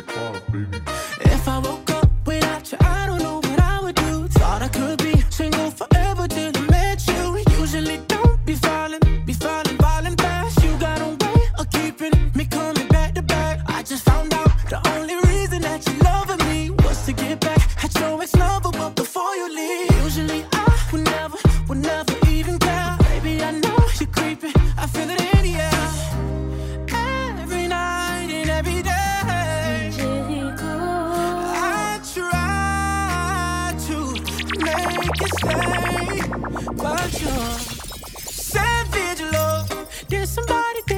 If I woke up without you, I don't know what I would do. Thought I could be single forever till I met you. Usually don't be falling fast. You got a way of keeping me coming back to back. I just found out the only reason that you loving me was to get back at your ex-lover, but before you leave. Usually I would never even care. Baby, I know you're creeping, I feel it in the air. Every night and every day but you're savage love. Did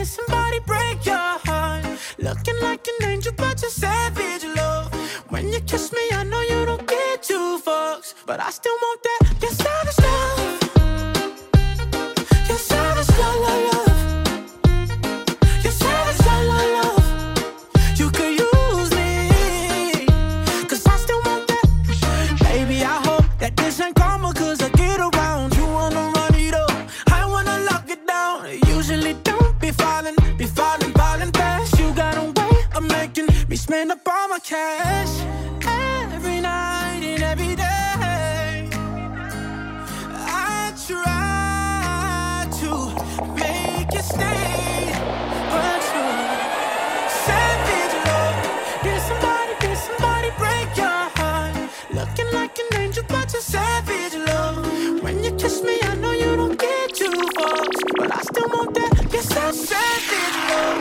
somebody break your heart? Looking like an angel, but you're savage love. When you kiss me, I know you don't get two fucks, but I still want that. You're savage love. You're savage love, love, love. Spend up all my cash every night and every day. I try to make it stay, but you're savage love. Did somebody break your heart? Looking like an angel, but you're savage love. When you kiss me, I know you don't get too far, but I still want that. You're so savage love.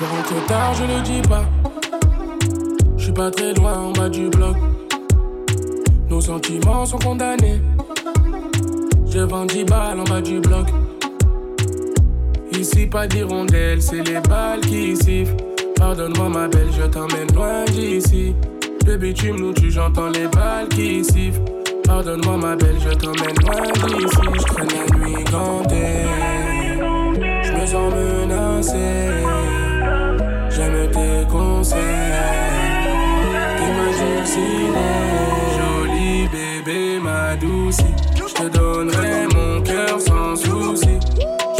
Je rentre tard, je le dis pas. Je suis pas très loin en bas du bloc. Nos sentiments sont condamnés. J'ai 20 balles en bas du bloc. Ici pas d'hirondelle, c'est les balles qui sifflent. Pardonne-moi ma belle, je t'emmène loin d'ici. Le bitume nous tue, j'entends les balles qui sifflent. Pardonne-moi ma belle, je t'emmène loin d'ici. Je traîne la nuit gantée. Je me sens menacé. J'aime tes conseils. T'es ma jolie bébé, ma douce. Je te donnerai mon cœur sans souci.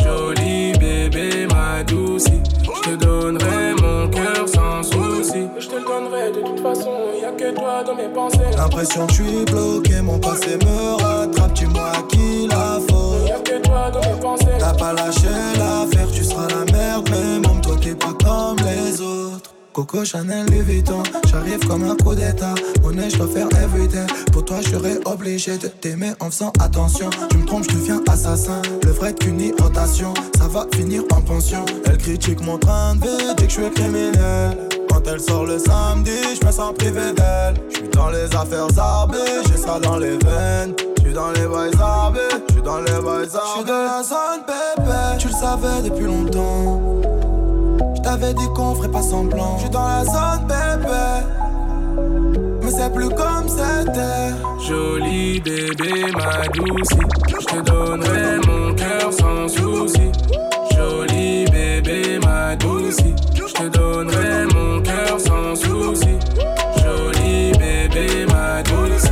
Jolie bébé, ma douce. Je te donnerai mon cœur sans souci. Je te le donnerai de toute façon. Y'a que toi dans mes pensées. L'impression que je suis bloqué, mon passé me rattrape. Tu moi qui la faute. Y'a que toi dans mes pensées. T'as pas lâché l'affaire, tu seras la merde. Mais même toi t'es pas comme les autres. Coco Chanel, Louis Vuitton, j'arrive comme un coup d'état. Monnaie, je dois faire everyday. Pour toi, je serai obligé de t'aimer en faisant attention. Tu me trompes, je deviens assassin. Le vrai qu'une irritation, ça va finir en pension. Elle critique mon train de vie, dit que je suis criminel. Quand elle sort le samedi, je me sens privé d'elle. Je suis dans les affaires arbées, j'ai ça dans les veines. Je suis dans les boys arbés, je suis dans les boys arbés. Je suis de la zone bébé, tu le savais depuis longtemps. Je t'avais dit qu'on ferait pas semblant. Je suis dans la zone bébé, mais c'est plus comme c'était. Jolie bébé, ma douce, je te donnerai mon cœur sans souci. Jolie bébé, ma douce, je te donnerai mon cœur sans souci. Jolie bébé, ma douce.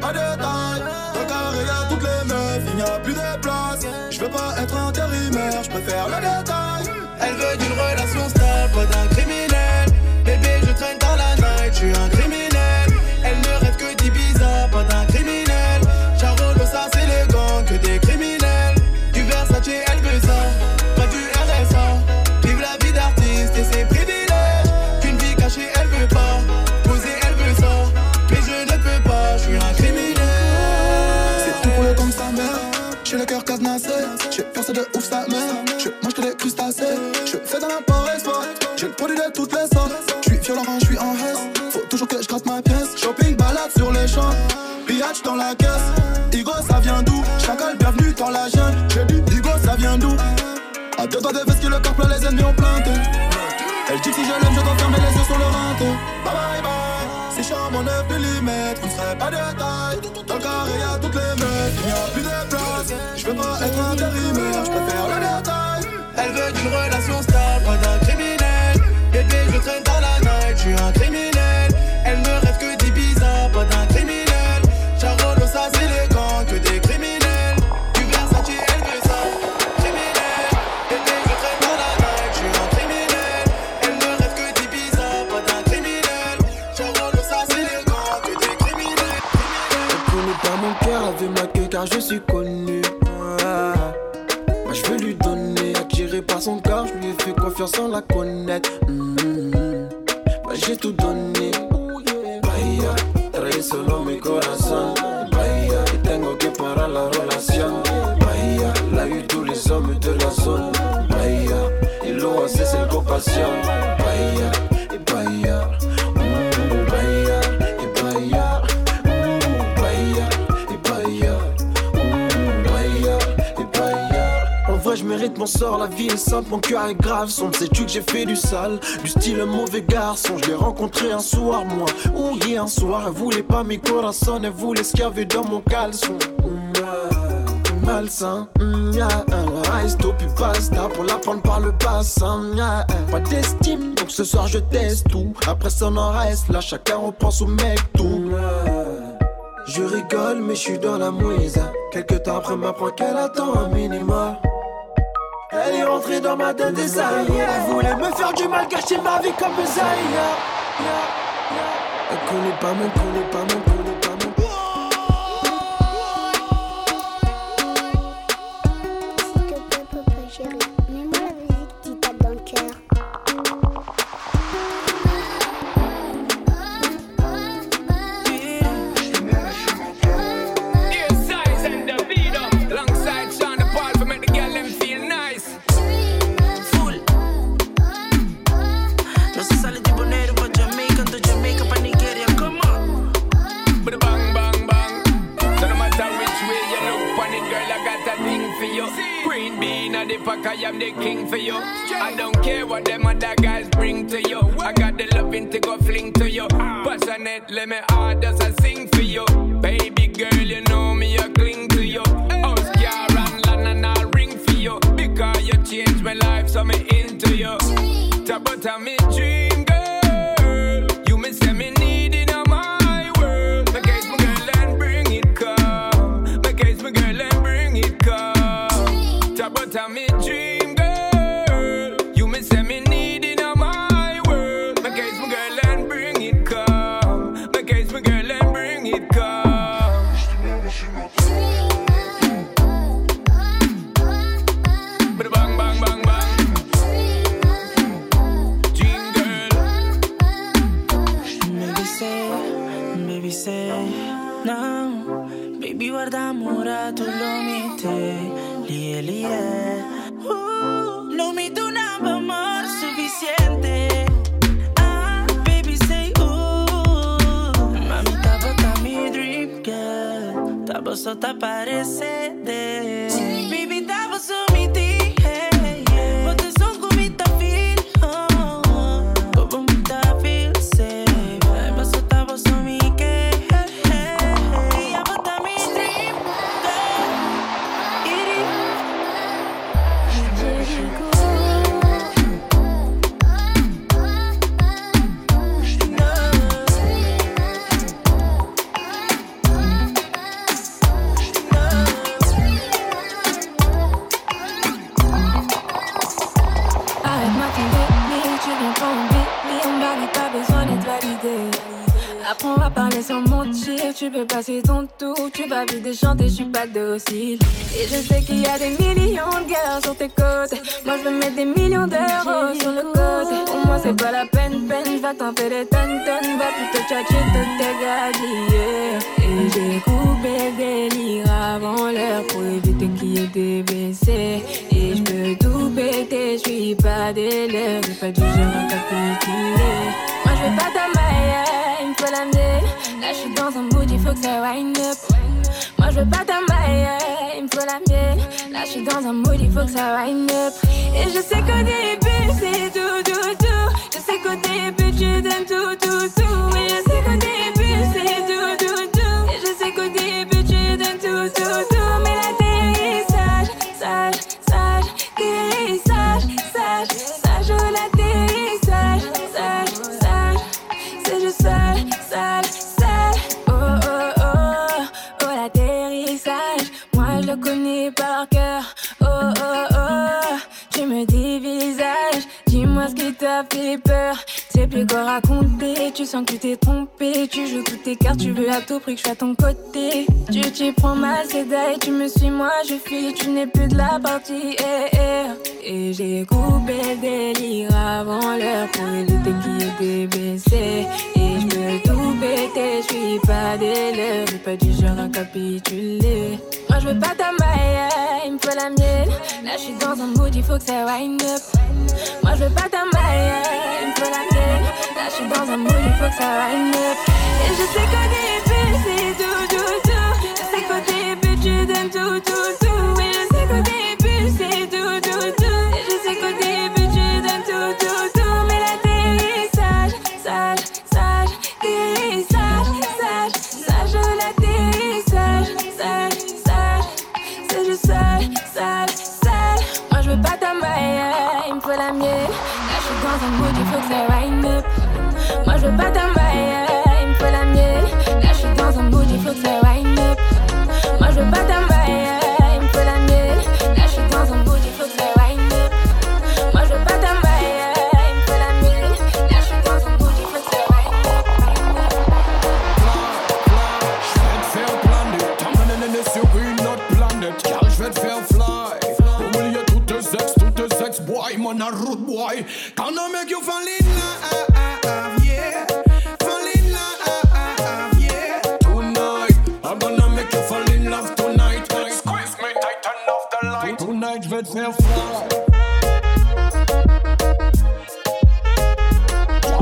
Pas de taille, dans le carré y'a toutes les meufs, il n'y a plus de place. Je veux pas être intérimaire, je préfère le détail. Elle veut d'une relation stable, pas d'un criminel. Bébé, je traîne dans la night, je suis un criminel. Elle ne rêve que d'Ibiza, pas d'un criminel. Charolo, ça c'est le gang, que des criminels. Du Versace, elle veut ça, pas du RSA. Vive la vie d'artiste et ses privilèges. Qu'une vie cachée, elle veut pas. J'ai le cœur cadenassé, j'ai percé de ouf sa mère. Je mange que des crustacés, je fais dans la paresse. J'ai le produit de toutes les sortes. Je suis violent, je suis en reste. Faut toujours que je gratte ma pièce. business. Shopping, balade sur les champs. Pillage dans la caisse. Higo, ça vient d'où? Chacal, bienvenue dans la jungle. J'ai dit, Higo, ça vient d'où? À deux doigts des vestes que le corps plein, les ennemis ont planté. Elle dit que si je l'aime, je dois fermer les yeux sur le renté. Bye bye bye. Si je suis en mon 9 mm, on ne serait pas de taille. Dans le carré, y'a toutes les meufs. Il n'y a plus de place. Je veux pas être intérimaire, je préfère le détail. Elle veut d'une relation stable, pas d'un criminel. Bébé, je traîne dans la night, je suis un criminel. Elle ne rêve que d'Ibiza, pas d'un criminel. Charolo, ça c'est les gants, que des criminels. Du Versace, elle veut ça, criminel. Bébé, je traîne dans la night, je suis un criminel. Elle ne rêve que d'Ibiza, pas d'un criminel. Charolo, ça c'est les gants, que des criminels. Elle connaît pas mon cœur, elle veut ma queue car je suis connu. Je veux lui donner, attiré par son corps, je lui ai fait confiance sans la connaître. Bah, j'ai tout donné. Vaya, trae solo mi corazón. Vaya, tengo que parar la relación. Vaya, la eu tous les hommes de la zone. Vaya, y lo hace sin compasión. Vaya, y vaya. Je mérite mon sort, la vie est simple, mon cœur est grave sombre. Sais-tu que j'ai fait du sale, du style mauvais garçon. Je l'ai rencontré un soir, moi, ou hier un soir. Elle voulait pas mes corazones, elle voulait ce qu'il y avait dans mon caleçon. Malsain, ice dope et basta. Pour la prendre par le bassin, pas d'estime, donc ce soir je teste tout. Après ça on en reste, là chacun reprend son mec tout. Je rigole mais je suis dans la mouise. Quelque temps après m'apprend qu'elle attend un minima. Elle est rentrée dans ma tête des aïe. Elle voulait me faire du mal, gâcher ma vie comme mes aïe. Elle connaît pas mon, connaît pas mon, connaît pas mon. S'il te plaît, papa, chérie, mets-moi la musique qui tape dans le cœur. I am the king for you. I don't care what them other guys bring to you. I got the loving to go fling to you. Passionate, let me heart does I sing for you. Baby girl, you know me, I cling to you. House, car and land and I'll ring for you. Because you changed my life, so me into you. Top of me dream girl. You me say me need in my world. My case my girl and bring it come. My case my girl and bring it come. But I'm a dream girl. You may say me need in my world. My case, my girl, and bring it come. My case, my girl, and bring it come. But bang, bang, bang, bang. Dream girl. Baby say, now, baby guarda amore, tu lo mite. Lie, lie. No me do nada amor suficiente. Ah, baby say mami tapa mi dream girl. Tapa só te parece de. Baby tapa só mi ti. Bote son con mi tafil. Como mi tafil se. Tapa só tapa só mi que. Ella bota mi dream girl. Iris. Apprends à parler sans mentir, tu peux passer ton tour, tu vas vite déchanter, je suis pas docile. Et je sais qu'il y a des millions de girls sur tes côtes. Moi je veux mettre des millions d'euros sur le côté. Pour moi c'est pas la peine, va t'en faire des tonnes. Va plutôt tchatcher toutes tes gadillées. Et j'ai coupé le délire avant l'heure pour éviter qu'il y ait des baissés. Et je peux tout péter, je suis pas d'élève, j'ai pas du genre à capituler. Moi je veux pas ta maille. Pour l'amener, Là je suis dans un mood, il faut que ça wind up. Moi je veux pas t'emballer, il me faut la mienne. Là je suis dans un mood, il faut que ça wind up. Et je sais qu'au début c'est tout, tout, tout. Je sais qu'au début tu t'aimes tout, tout, tout. Et je sais qu'au début c'est tout, tout, tout. Et je sais qu'au début tu t'aimes tout, tout, tout. Mais l'atterrissage, sage, sage, guérissage, sage, sage. Oh l'atterrissage, sage, sage. C'est juste sale, sale, sale. Oh oh oh, oh l'atterrissage. Moi je le connais par cœur. Oh oh oh, tu me dis visage. Dis-moi ce qui t'a fait peur. C'est plus quoi raconter. Tu sens que tu t'es trompé. Tu joues toutes tes cartes. Tu veux à tout prix que je sois à ton côté. Tu t'y prends mal, c'est d'ailleurs. Tu me suis, moi je fuis. Tu n'es plus de la partie. Eh, eh. Et j'ai coupé le délire avant l'heure pour éviter qu'il y ait des baissés. Et je peux tout péter. Je suis pas des lèvres. J'ai pas du genre à capituler. Moi je veux pas ta maille, il me faut la mienne. Là je suis dans un mood, il faut que ça wind up. Moi je veux pas ta maille, il me faut la mienne. Là je suis dans un mood, il faut que ça wind up. Et je sais qu'au début c'est tout, tout, tout. Je sais qu'au début tu t'aimes tout, tout, tout. Et je sais qu'au début c'est tout, tout, tout. Et je sais qu'au début tu t'aimes tout, tout, tout. Mais l'atterrissage, sage, sage, guérissage, sage, sage. Oh l'atterrissage, sage, sage. C'est juste sale, sale, sale. Moi je veux pas ta maille, il me faut la mienne. Là je suis dans un mood, il faut que ça wind up. Moi je veux pas ta maille, il me faut la mienne. Là je suis dans un mood, il faut que ça wind up. Moi je veux pas ta maille, il me faut la mienne. Là je suis dans un mood, il faut que ça wind up. Moi je veux pas ta maille, il me faut la mienne. Là je suis dans un mood, il faut que ça wind up. Ich werd verblendet, Tammennen ist ja rühnotblendet. Kerl, ich werd verfly. Formulier tute Sex, boy, man a rude boy. Kann I make you fall in love, yeah. Fall in love, yeah. Tonight, I'm gonna make you fall in love tonight. Squeeze me tight, turn off the light. Tonight, ich werd verfly. Kerl,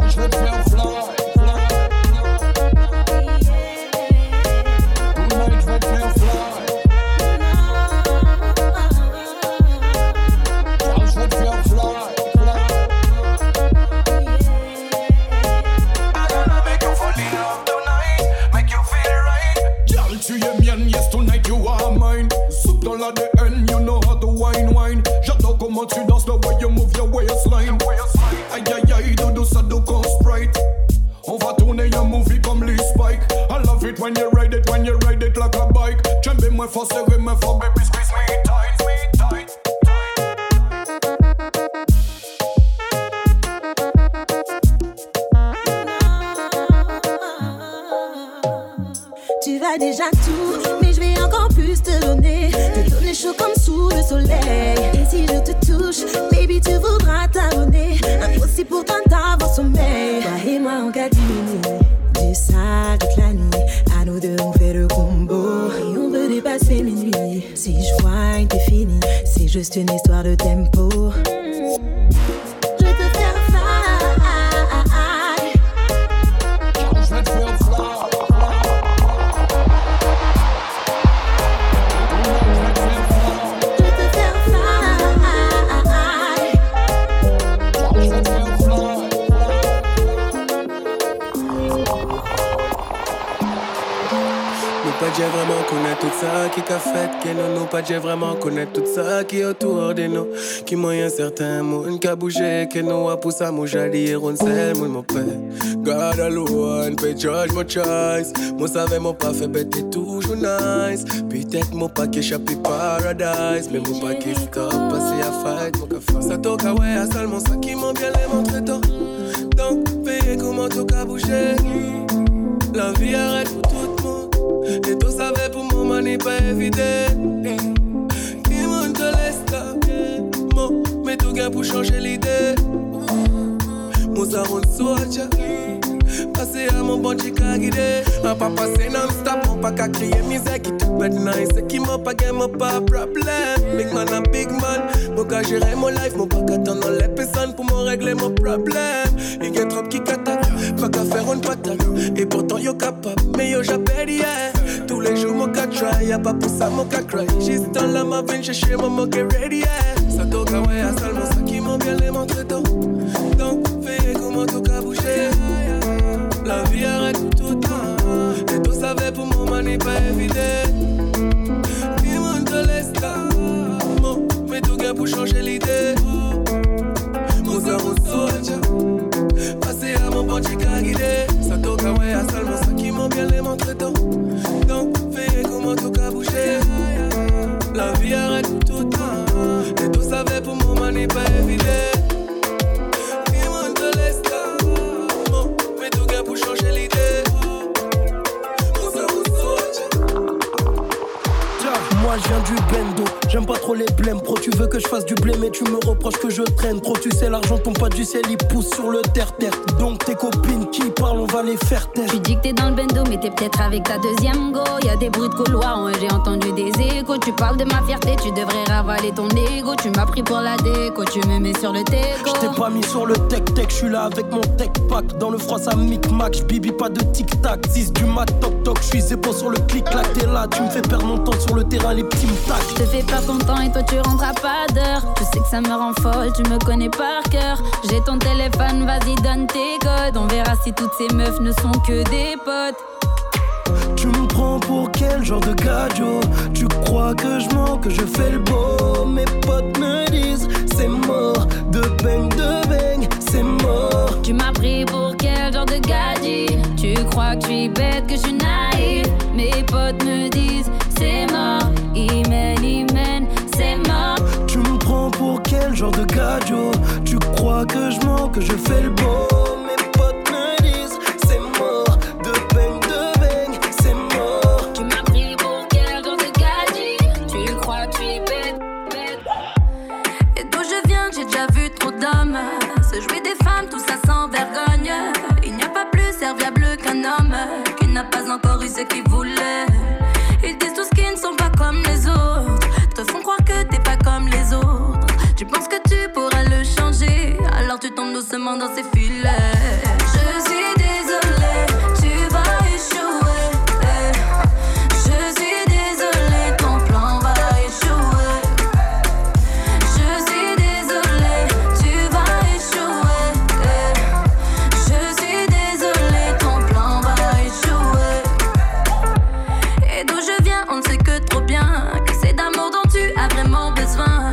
ich werd verfly. You dance the way you move your waistline. Aïe aïe aïe, dodo ça do con Sprite. On va tourner un movie comme Lee Spike. I love it when you ride it, when you ride it like a bike. J'aime moi fort, serrer moi fort, baby squeeze me tight, me tight. Tu vas déjà tout, mais je vais encore plus te donner. Te donner chaud comme sous le soleil. Et si je te touche, baby, tu voudras t'abonner. Impossible pour toi d'avoir sommeil. Toi et moi, on gadine. Du sale toute la nuit. À nous deux, on fait le combo. Et on veut dépasser minuit. Si je whine, t'es fini. C'est juste une histoire de tempo. J'ai vraiment connaître tout ça qui qu'a fait qu'elle en nous. Pas j'ai vraiment connaître tout ça qui autour de nous. Qui moyen certain monde qu'a bougé qu'elle nous a poussé à mouger à dire on sait mon père. God alone, pay judge my choice. Moi savais mon pas fait bête et toujours nice. Peut-être mon pas qu'échappé paradise. Mais mon pas qui stop, passé à fight, mon café. Ça toque à ouais à seulement ça qui m'en bien les montre tant. Donc, paye comment tout qu'a bougé. La vie arrête pour tout le monde. Et tout savait pour mon mani pas éviter. Qui monte l'escalier, mon mais tout gain pour changer l'idée. Mon saron soja, passer à mon bon chica guidé. A pas passer non-stop, on pas qu'à crier misère qui tout bête nice. C'est qui m'a pas gain, m'a pas problème. Big man a big man, mon qu'à gérer mon life, mon pas qu'attendre les personnes pour m'en régler mon problème. Il y a trop qui attaque. Fa qu'à faire une patate. Et pourtant yo capable. Mais yo j'appelle hier yeah. Tous les jours mon qu'à try. Y'a pas pour ça mon qu'à cry. Juste dans la ma veine chercher mon moque ready yeah. Ça toque à ouais à salement. Ça qui m'en bien les montre tôt. Donc fais comment tout qu'à bouger. La vie arrête tout le temps. Et tout ça fait pour mon n'est pas évident. Qui monte l'estat. Mais tout gain pour changer l'idée. Mon zéro soldier. Passé à mon bandit qu'a guidé. Ça toque à ouais à salement. Ça qui m'en bien les montre tôt. Donc fais comment tout qu'à bouger. La vie arrête tout le temps. Et tout ça fait pour mon n'est pas évident. Je viens du bendo, j'aime pas trop les blèmes. Pro, tu veux que je fasse du blé, mais tu me reproches que je traîne. Pro, tu sais, l'argent tombe pas du ciel, il pousse sur le terre-terre. Donc tes copines qui parlent, on va les faire taire. Tu dis que t'es dans le bendo, mais t'es peut-être avec ta deuxième go. Y'a des bruits de couloir, ouais, j'ai entendu des échos. Tu parles de ma fierté, tu devrais ravaler ton ego. Tu m'as pris pour la déco, tu me mets sur le teco. J't'ai pas mis sur le tech-tech, j'suis là avec mon tech-pack. Dans le froid, ça mic-mac, j'bibi pas de tic-tac. 6 du mat, toc-toc, j'suis zépo sur le clic-clac. T'es là, tu me fais perdre mon temps sur le terrain. Je te fais pas content et toi tu rentres à pas d'heure. Tu sais que ça me rend folle, tu me connais par cœur. J'ai ton téléphone, vas-y donne tes codes. On verra si toutes ces meufs ne sont que des potes. Tu me prends pour quel genre de gadjo? Tu crois que je mens, que je fais le beau? Mes potes me disent c'est mort. De bang, c'est mort. Tu m'as pris pour quel genre de gadji? Tu crois que je suis bête, que je suis naïve? Mes potes me disent c'est mort. Imen, c'est mort. Tu me prends pour quel genre de gadjo? Tu crois que je mens, que je fais le beau? Mes potes me disent c'est mort. De bang, c'est mort. Tu m'as pris pour quel genre de gadji? Tu crois que je suis bête. Et d'où je viens, j'ai déjà vu trop d'hommes se jouer des femmes, tout ça sans vergogne. Il n'y a pas plus serviable qu'un homme qui n'a pas encore eu ce qu'il voulait. Ils disent tous qu'ils ne sont pas comme les autres. Te font croire que t'es pas comme les autres. Tu penses que tu pourras le changer, alors tu tombes doucement dans ses filets. Je suis désolée, tu vas échouer. Je suis désolée, ton plan va échouer. Je suis désolée, tu vas échouer. Je suis désolée, ton plan va échouer. Et d'où je viens, on ne sait que trop bien que c'est d'amour dont tu as vraiment besoin.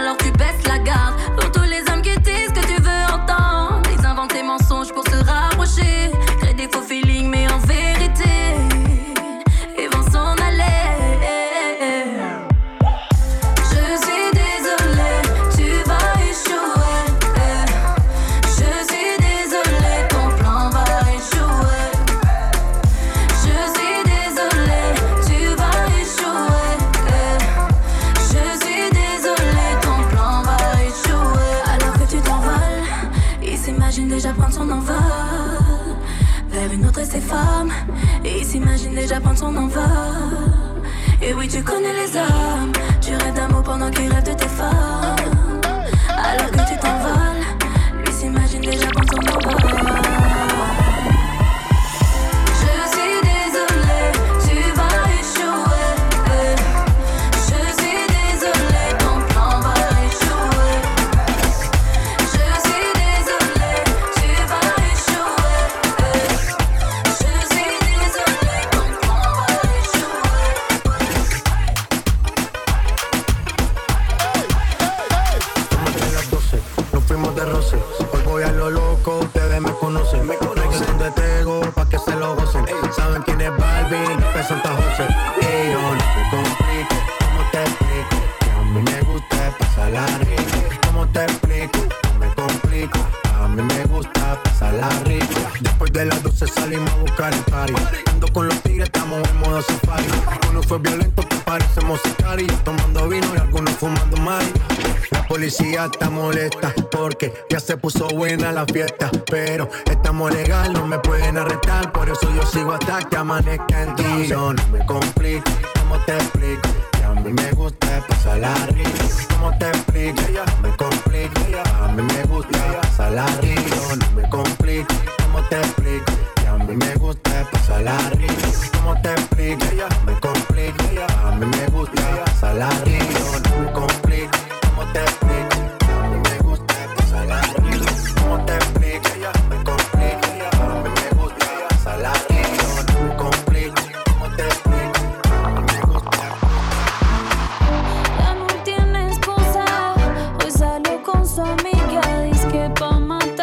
Alors tu baisses la garde pour tous les hommes qui disent que tu veux entendre. Ils inventent des mensonges pour se rapprocher, créent des faux feelings mais en vérité ils vont s'en aller. Je suis désolée, tu vas échouer. Je suis désolée, ton plan va échouer. Je suis désolée, tu vas échouer. Je suis désolée, ton plan va échouer. Alors que tu t'envoles, il s'imagine déjà prendre son envol vers une autre et ses femmes. Il s'imagine déjà prendre son envol. Et oui, tu connais les hommes, tu rêves d'amour pendant qu'il rêve de tes femmes. Alors que tu t'envoles, lui s'imagine déjà prendre son envol. Je suis désolée, tu vas échouer. Je suis désolée, ton plan va échouer. Je suis désolée, tu vas échouer. Je suis désolée, ton plan va échouer. Tomate a las 12, nos fuimos de roce. Hoy voy a lo loco, ustedes me conocen. Regresen de Tego pa' que se lo gocen. Saben quién es Barbie, no es Santa José. Y yo no me complico, ¿cómo te explico? Que a mí me gusta pasarla rica. ¿Cómo te explico? No me complico, a mí me gusta pasarla rica. Después de las 12 salimos a buscar el party. Ando con los tigres, estamos en modo safari. Uno fue violento, que parecemos sicari. Tomando vino y algunos fumando mari. La policía está molesta porque ya se puso buena la fiesta. Pero estamos legal, no me pueden arrestar. Por eso yo sigo hasta que amanezca en ti. Yo no me complico, ¿cómo te explico? Que a mí me gusta pasarla rica. ¿Cómo te explico? No me complico, a mí me gusta pasarla rica. Yo no me complico. ¿Cómo te explico? Que a mí me gusta pasarla rico. ¿Cómo te explico? Me complico. A mí me gusta pasarla rico. No me complico. ¿Cómo te explico? Que a mí me gusta pasarla rico. ¿Cómo te explico? Me complico. A mí me gusta pasarla rico. No me complico. ¿Cómo te explico? A mí me gusta. Ya no tiene esposa. Hoy salió con su amiga. Dice que pa' matar.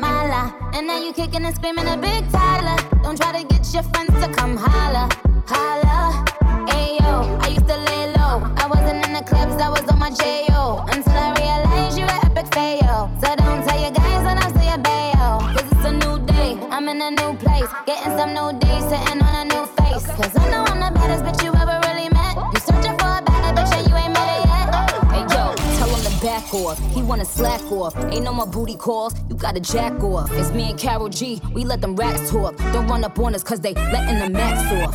Mala. And now you kicking and screaming a big toddler. Don't try to get your friends to come holla, holla. Ayo, I used to lay low. I wasn't in the clubs, I was on my J.O. Until I realized you an epic fail. So don't tell your guys when I say a bayo. Cause it's a new day, I'm in a new place. Getting some new days, sitting on a new face. Cause I know I'm the baddest bitch you ever really met. You searching for a better bitch and you ain't met it yet. Ayo, tell him to back off, he wanna slack off. Ain't no more booty calls, gotta jack off. It's me and Carol G, we let them racks talk. Don't run up on us cause they letting the max off.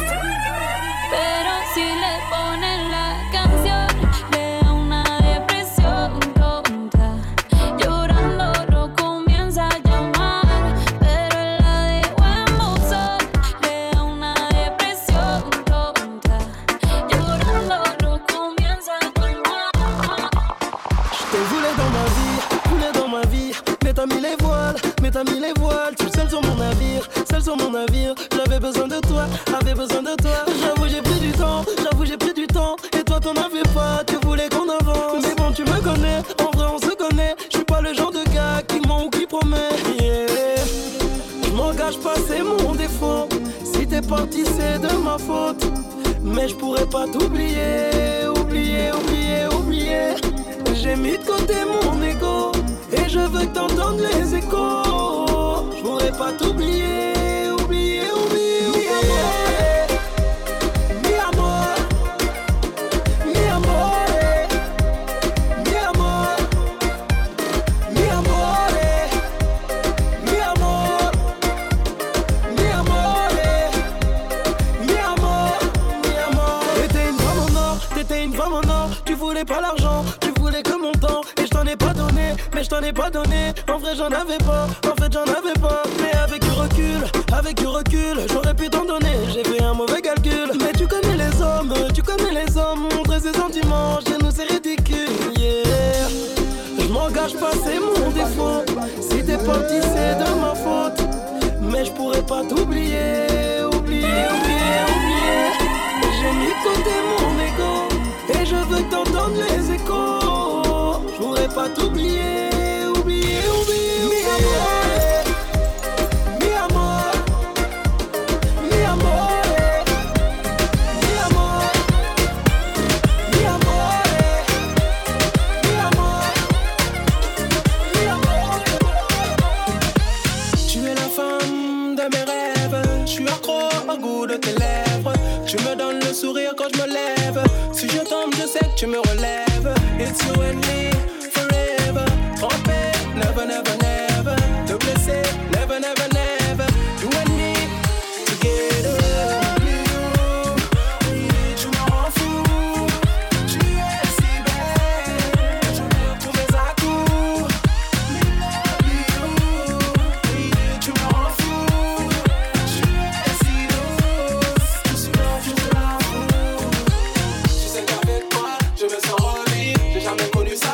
Pero si le ponen la canción, le da una depresión tonta. Llorando lo comienza a llamar, pero la de buen buzón, le da una depresión tonta. Llorando lo comienza a llamar. Je te voulais dans ma vie, voulais dans ma vie. Mais t'as mis les voiles, toutes seules sur mon navire, J'avais besoin de toi, J'avoue j'ai pris du temps, et toi t'en avais pas, tu voulais qu'on avance. Mais bon tu me connais, en vrai on se connaît. J'suis pas le genre de gars qui ment ou qui promet. Yeah. Je m'engage pas, c'est mon défaut. Si t'es parti c'est de ma faute. Mais je pourrais pas t'oublier, oublier. J'ai mis de côté mon ego. Et je veux que t'entendes les échos. Je pourrais pas t'oublier. Mais je t'en ai pas donné, en vrai j'en avais pas, Mais avec du recul, j'aurais pu t'en donner, j'ai fait un mauvais calcul. Mais tu connais les hommes, montrer ses sentiments, chez nous c'est ridicule. Yeah. Je m'engage pas, c'est mon défaut. Si t'es parti c'est de ma faute. Mais je pourrais pas t'oublier, oublier. J'ai mis de côté mon ego. Et je veux que t'entendes les échos. Je pourrais pas t'oublier, oublier. Mi amore. Tu es la femme de mes rêves. Je suis accro au goût de tes lèvres. Tu me donnes le sourire quand je me lève. Si je tombe, je sais que tu me relèves. It's you and me. Never. Te blesser, never. You and me, together. Tu me rends fou. Tu es si belle. Je meurs tous mes à-coups. Tu me rends fou. Tu es si douce. Je suis un fou de l'amour. Tu sais qu'avec toi, je me sens revivre. J'ai jamais connu ça.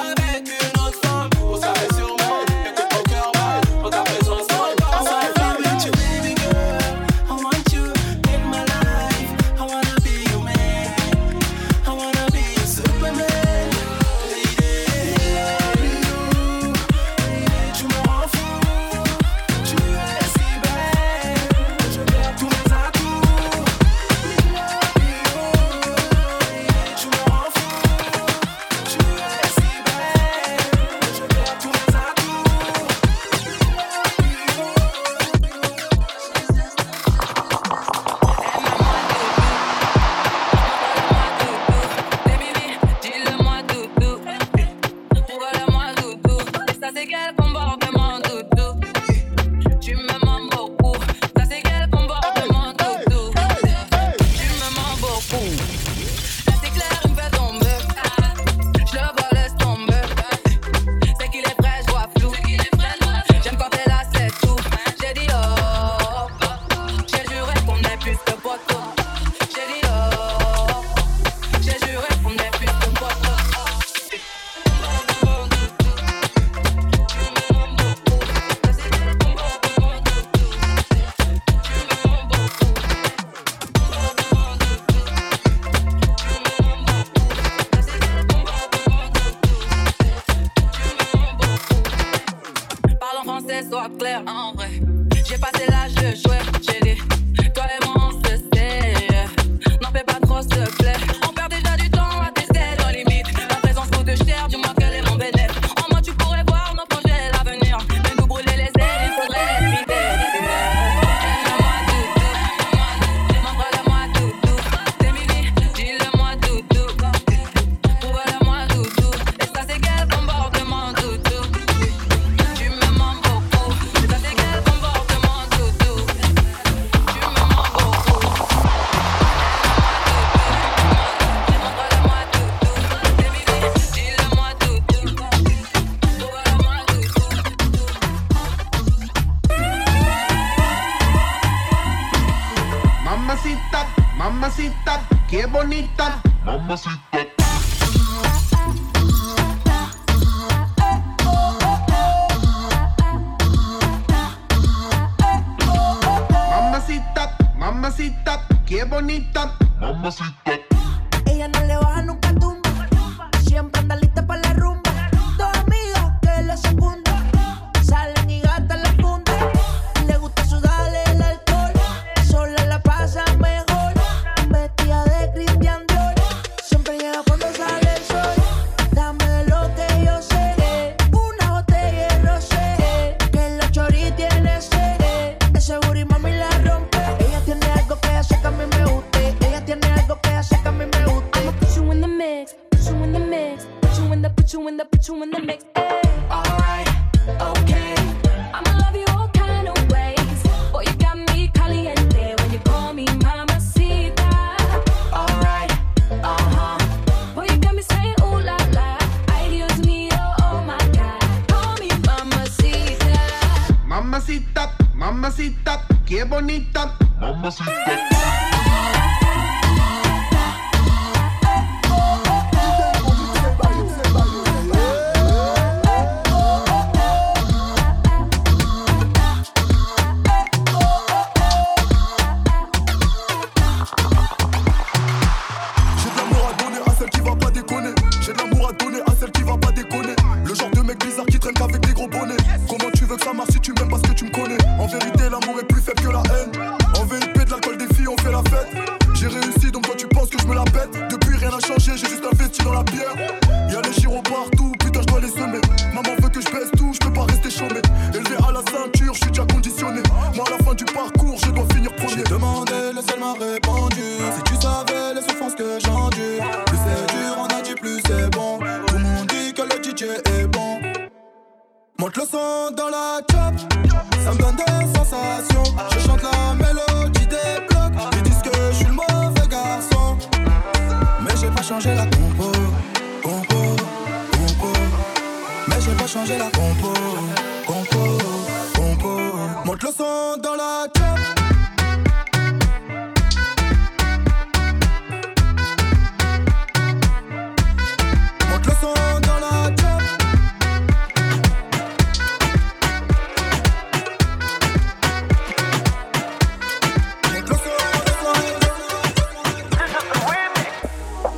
te plaît. On perd déjà du temps à tester nos limites. La présence coûte cher, dis-moi quel est mon bénéfice. En moi tu pourrais voir nos projets, l'avenir. Même nous brûler les ailes, il faudrait les vider. Demande-moi tout. T'es mini, dis-le-moi tout. Prouve-le-moi tout. Et ça c'est quel comportement tout. Tu me manques beaucoup. Et ça c'est quel comportement tout. Tu me manques beaucoup. Demande-moi tout. T'es mini, dis-le-moi tout. Prouve-le-moi tout. Mamacita, mamacita, qué bonita. Mamacita. Mamacita, mamacita, qué bonita. Mamacita. Ella no le baja nunca tumba. Siempre anda lista para la rumba. Dos amigas que la secundan. Salen y gastan la funda. Le gusta sudar el alcohol. Sola la pasa mejor. Vestida de Christian Dior. Siempre llega cuando sale el sol. Dame de lo que yo sé. Una botella de rosé. Que la chori tiene sed. Ese booty mami la rompe. Ella tiene algo que hace que a mí me guste. Ella tiene algo que hace que a mí me guste. I'ma put you in the mix, put you in the mix, put you in the mix. Alright, okay. I'ma love you all kind of ways. Boy, you got me caliente when you call me mamacita. Alright, Boy, you got me saying ooh la la. Ay Dios mío, oh my God. Call me mamacita. Mamacita, mamacita, qué bonita. Mamacita. J'ai de l'amour à donner à celle qui va pas déconner. J'ai de l'amour à donner à celle qui va pas déconner. Le genre de mec bizarre qui traîne qu'avec des gros bonnets. Comment tu veux que ça marche si tu m'aimes parce que tu me connais? En vérité, l'amour est plus faible que la haine. En VIP, de l'alcool des filles, on fait la fête. J'ai réussi, donc toi tu penses que je me la pète. Depuis, rien n'a changé, j'ai juste investi dans la bière. Y'a les gyros partout, putain, je dois les semer. Maman veut que je baisse tout, je peux pas rester chômé. Élevé à la ceinture, je suis déjà conditionné. Moi, à la fin du parcours, je dois finir premier. J'ai demandé, le ciel m'a répondu. Si tu savais les souffrances que j'endure. Plus c'est dur, on a dit plus c'est bon. Tout le monde dit que le DJ est bon. Monte le son dans la chop, ça me donne des sensations. Je chante la mélodie des blocs. Ils disent que je suis le mauvais garçon. Mais j'ai pas changé la compo. Mais j'ai pas changé la compo. Monte le son dans la chop. Monte le son dans la chop.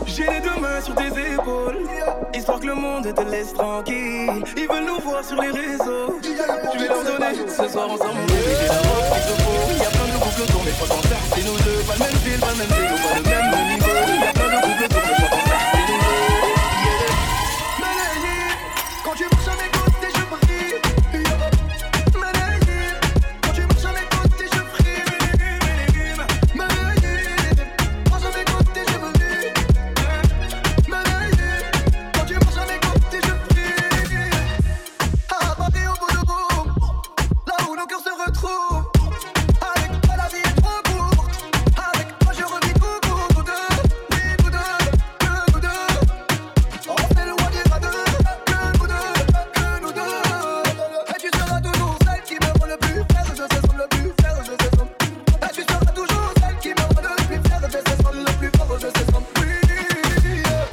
J'ai les deux mains sur tes épaules, histoire que le monde te laisse tranquille. Ils veulent nous voir sur les réseaux. Je vais leur donner ce soir ensemble. J'ai la robe qui se pose. Y'a plein de couples autour, mais faut s'en faire. C'est nous deux, pas le même fil, pas le même vélo, pas le même niveau. Y'a plein de couples autour, mais faut s'en faire. C'est nous deux. Yeah. Malégie, quand tu marches à mes côtés, je brille. Yeah. Malégie, quand tu marches à mes côtés, je brille. Mes légumes, Malégie, quand tu marches à mes côtés, je brille. Malégie, quand tu marches à mes côtés, je brille. Ah, parti au bout de bout, là où nos cœurs se retrouvent. Avec toi, la vie est trop courte. Avec toi, je revis beaucoup que nous deux. On s'éloigne des radins, que nous deux. Et tu seras toujours celle qui me rend le plus fier de ces hommes, Et tu seras toujours celle qui me rend le plus fier de ces hommes, le plus fort de ces hommes. Oui, yeah.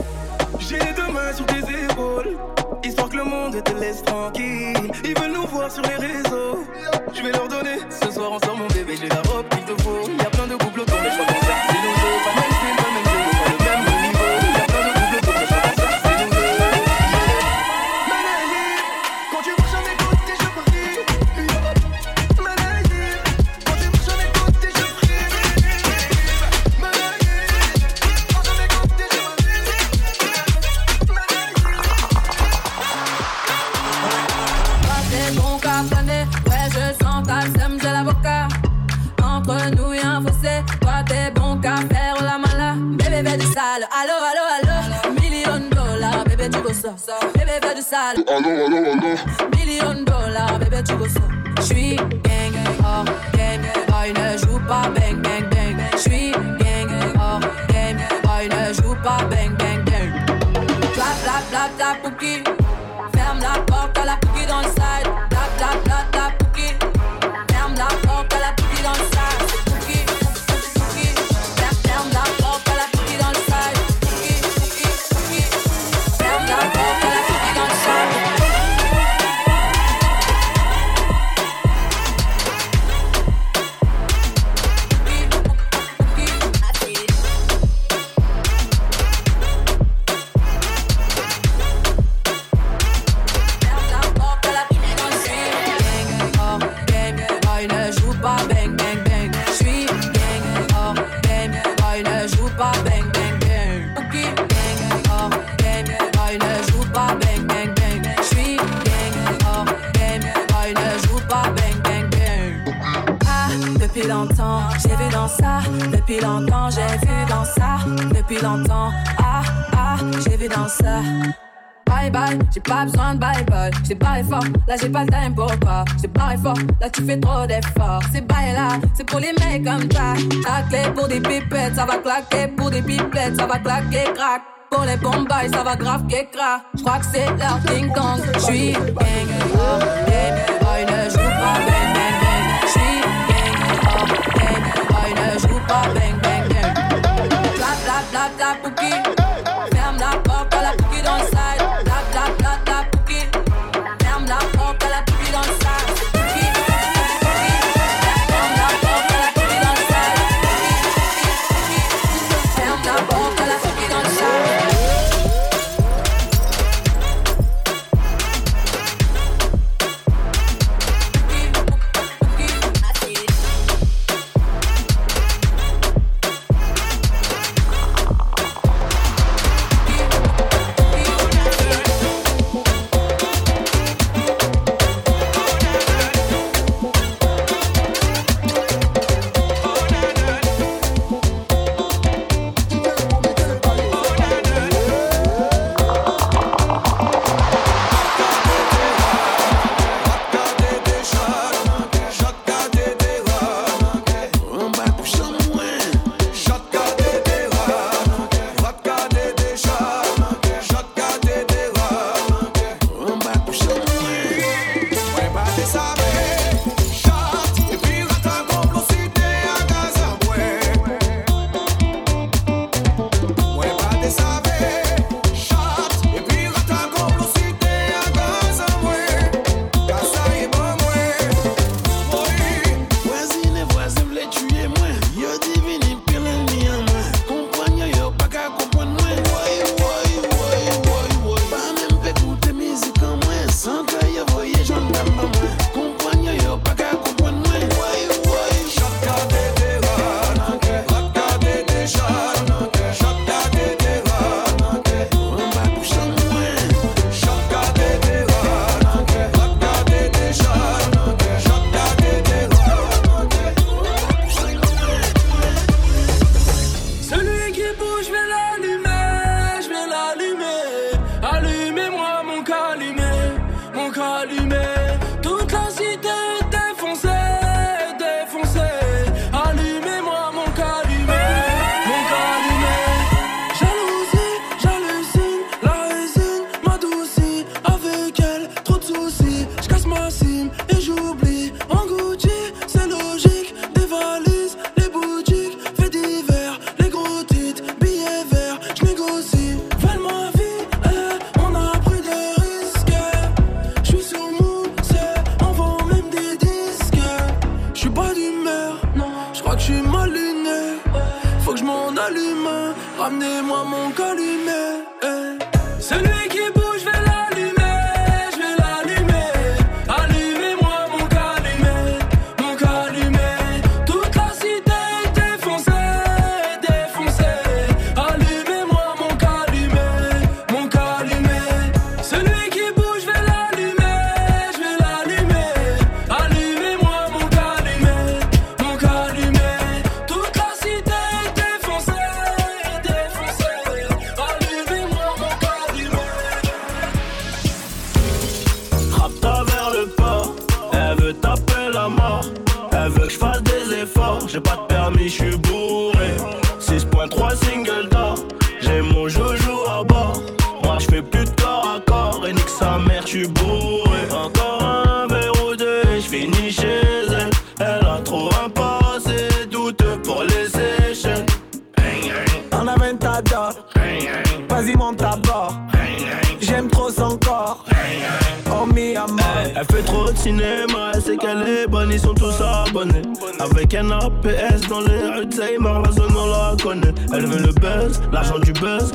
J'ai les deux mains sur tes épaules, histoire que le monde te laisse tranquille. Ils veulent nous voir sur les réseaux. Je vais leur donner ce soir ensemble, mon bébé. J'ai la robe qu'il te faut. Il y a plein de couples autour, mais je crois qu'en ça, c'est nous deux. Pas le même style, pas le même vélo, pas le même niveau. Il y a plein de couples autour, mais je crois qu'en ça, c'est nous deux. Yeah. Malégie, quand tu marches à mes côtés, je brille. Yeah. Malégie, quand tu marches à mes côtés, je brille. Malégie, quand sale. Allo, allo, allo. $1,000,000, bébé, tu veux ça. Bébé, fais du sale. Allo, allo, allo. $1,000,000, bébé, tu veux ça. J'suis gang, oh, game. Boy, ne joue pas, bang, bang, bang. J'suis gang, oh, game. Boy, ne joue pas, bang, bang, bang. Clap, clap, clap, clap, pouki. Ferme la porte à la pouki dans le side. Clap, clap, clap, clap, pouki. Ferme la porte à la pouki dans le side. Depuis longtemps, j'ai vu dans ça. Depuis longtemps, j'ai vu dans ça. Depuis longtemps, ah, ah, j'ai vu dans ça. Bye bye, j'ai pas besoin de bye bye. J'ai barré fort, là j'ai pas le time pour pas. J'ai barré fort, là tu fais trop d'efforts. C'est bye là, c'est pour les mecs comme ça. La clé pour des pipettes, ça va claquer. Pour des pipettes, ça va claquer, crack. Pour les bombailles, ça va grave qu'écra. J'crois que c'est leur ding dong. J'suis gang, oh, gang, boy, ne joue pas, bang, bang, bang. J'suis bang, bang, bang. Clap, clap, clap, clap, pouki. Ferme la porte à la pouki dans le side. Clap, clap, clap, clap, pouki. Ferme la porte à la pouki dans le side. Pouki, pouki, pouki. Ferme la porte à la pouki dans le side. Pouki, pouki, pouki. Ferme la porte à la pouki dans le gros joujou à bord. Moi j'fais plus de corps à corps et nique sa mère, j'suis bourré. Encore un verre ou deux et j'finis chez elle. Elle a trop un passé douteux pour les échelles. En aventador, vas-y monte à bord. J'aime trop son corps, oh mi amor. Elle fait trop de cinéma, elle sait qu'elle est bonne, ils sont tous abonnés. Avec un APS dans les rues de Seymour, la zone on la connaît. Elle veut le buzz, l'argent du boss.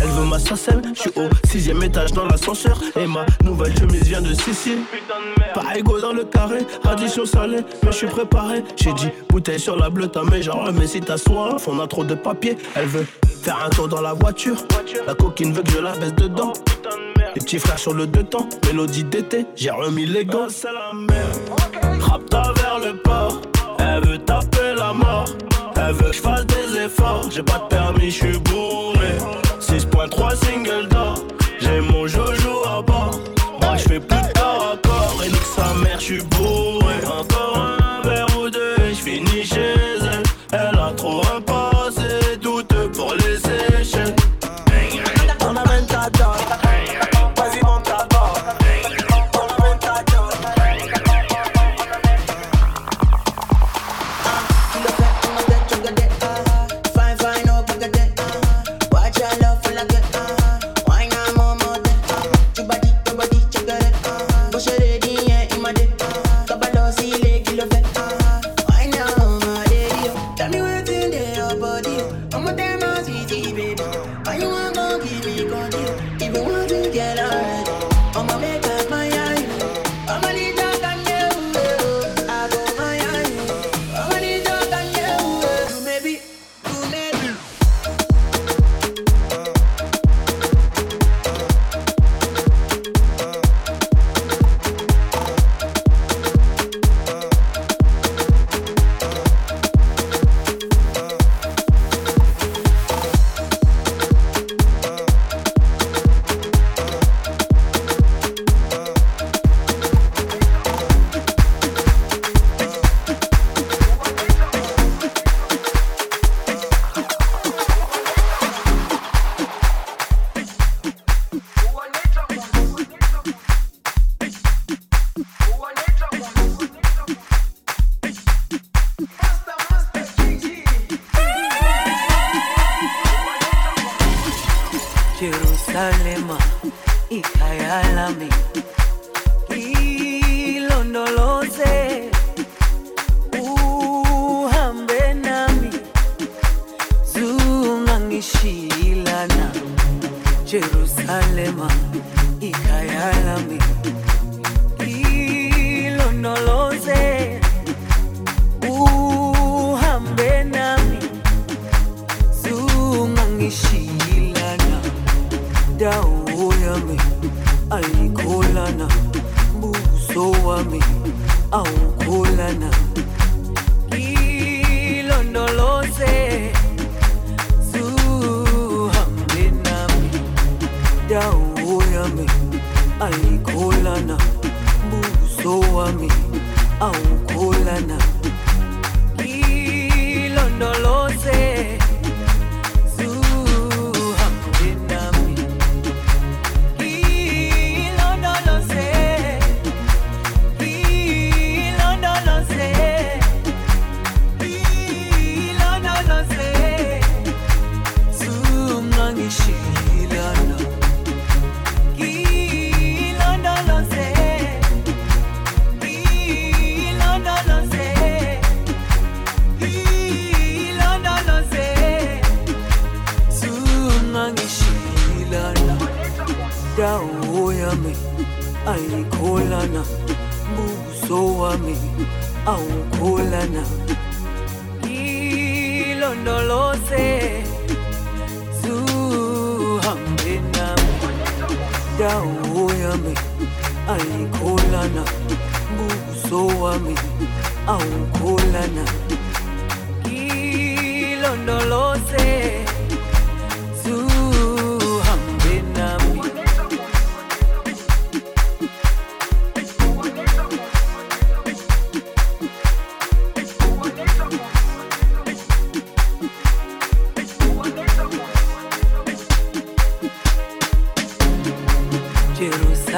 Elle veut ma sacelle, j'suis au 6ème étage dans l'ascenseur. Et ma nouvelle chemise vient de Sicile. Pareil go dans le carré, addition salée, mais j'suis préparé. J'ai dit bouteille sur la bleue, ta mais j'en remets si t'as soif. On a trop de papier, elle veut faire un tour dans la voiture. La coquine veut que je la baisse dedans. Les petits frères sur le deux temps, mélodie d'été, j'ai remis les gants. C'est la merde. Rapta vers le port, elle veut taper la mort. Elle veut que je fasse des efforts, j'ai pas de permis, j'suis bourré. 6.3 single d'or, j'ai mon jojo à bord. Moi j'fais plus de corps à corps, et nique sa mère, j'suis bourré. Encore un verre ou deux et j'finis chez elle. Elle a trop un passé douteux pour les échelles. On amène ta dame.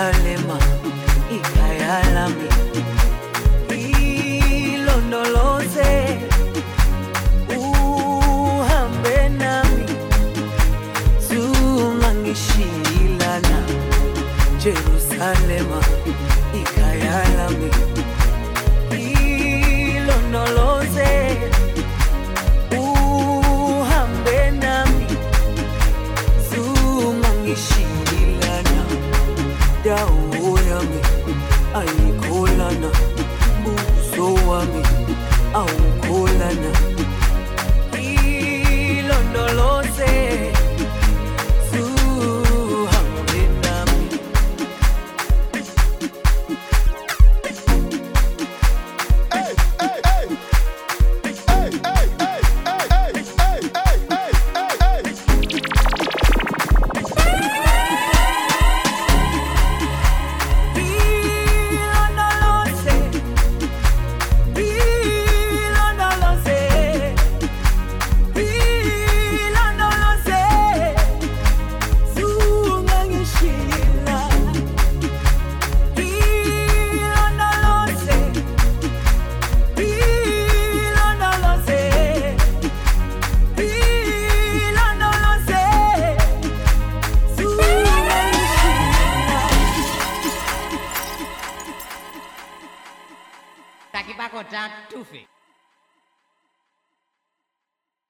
Ikalema, Ikayalami, ilondoloze, uhambe nami, zungangishilana, Jerusalema, Ikayalami, ilondoloze, uhambe nami, zungangishilana. Daoyami, aikolana, busoami, aukolana. Ilondoloze, suhambe nami. Hey, hey, hey, hey, hey, hey, hey, hey, hey, hey, hey. Back on that toofy.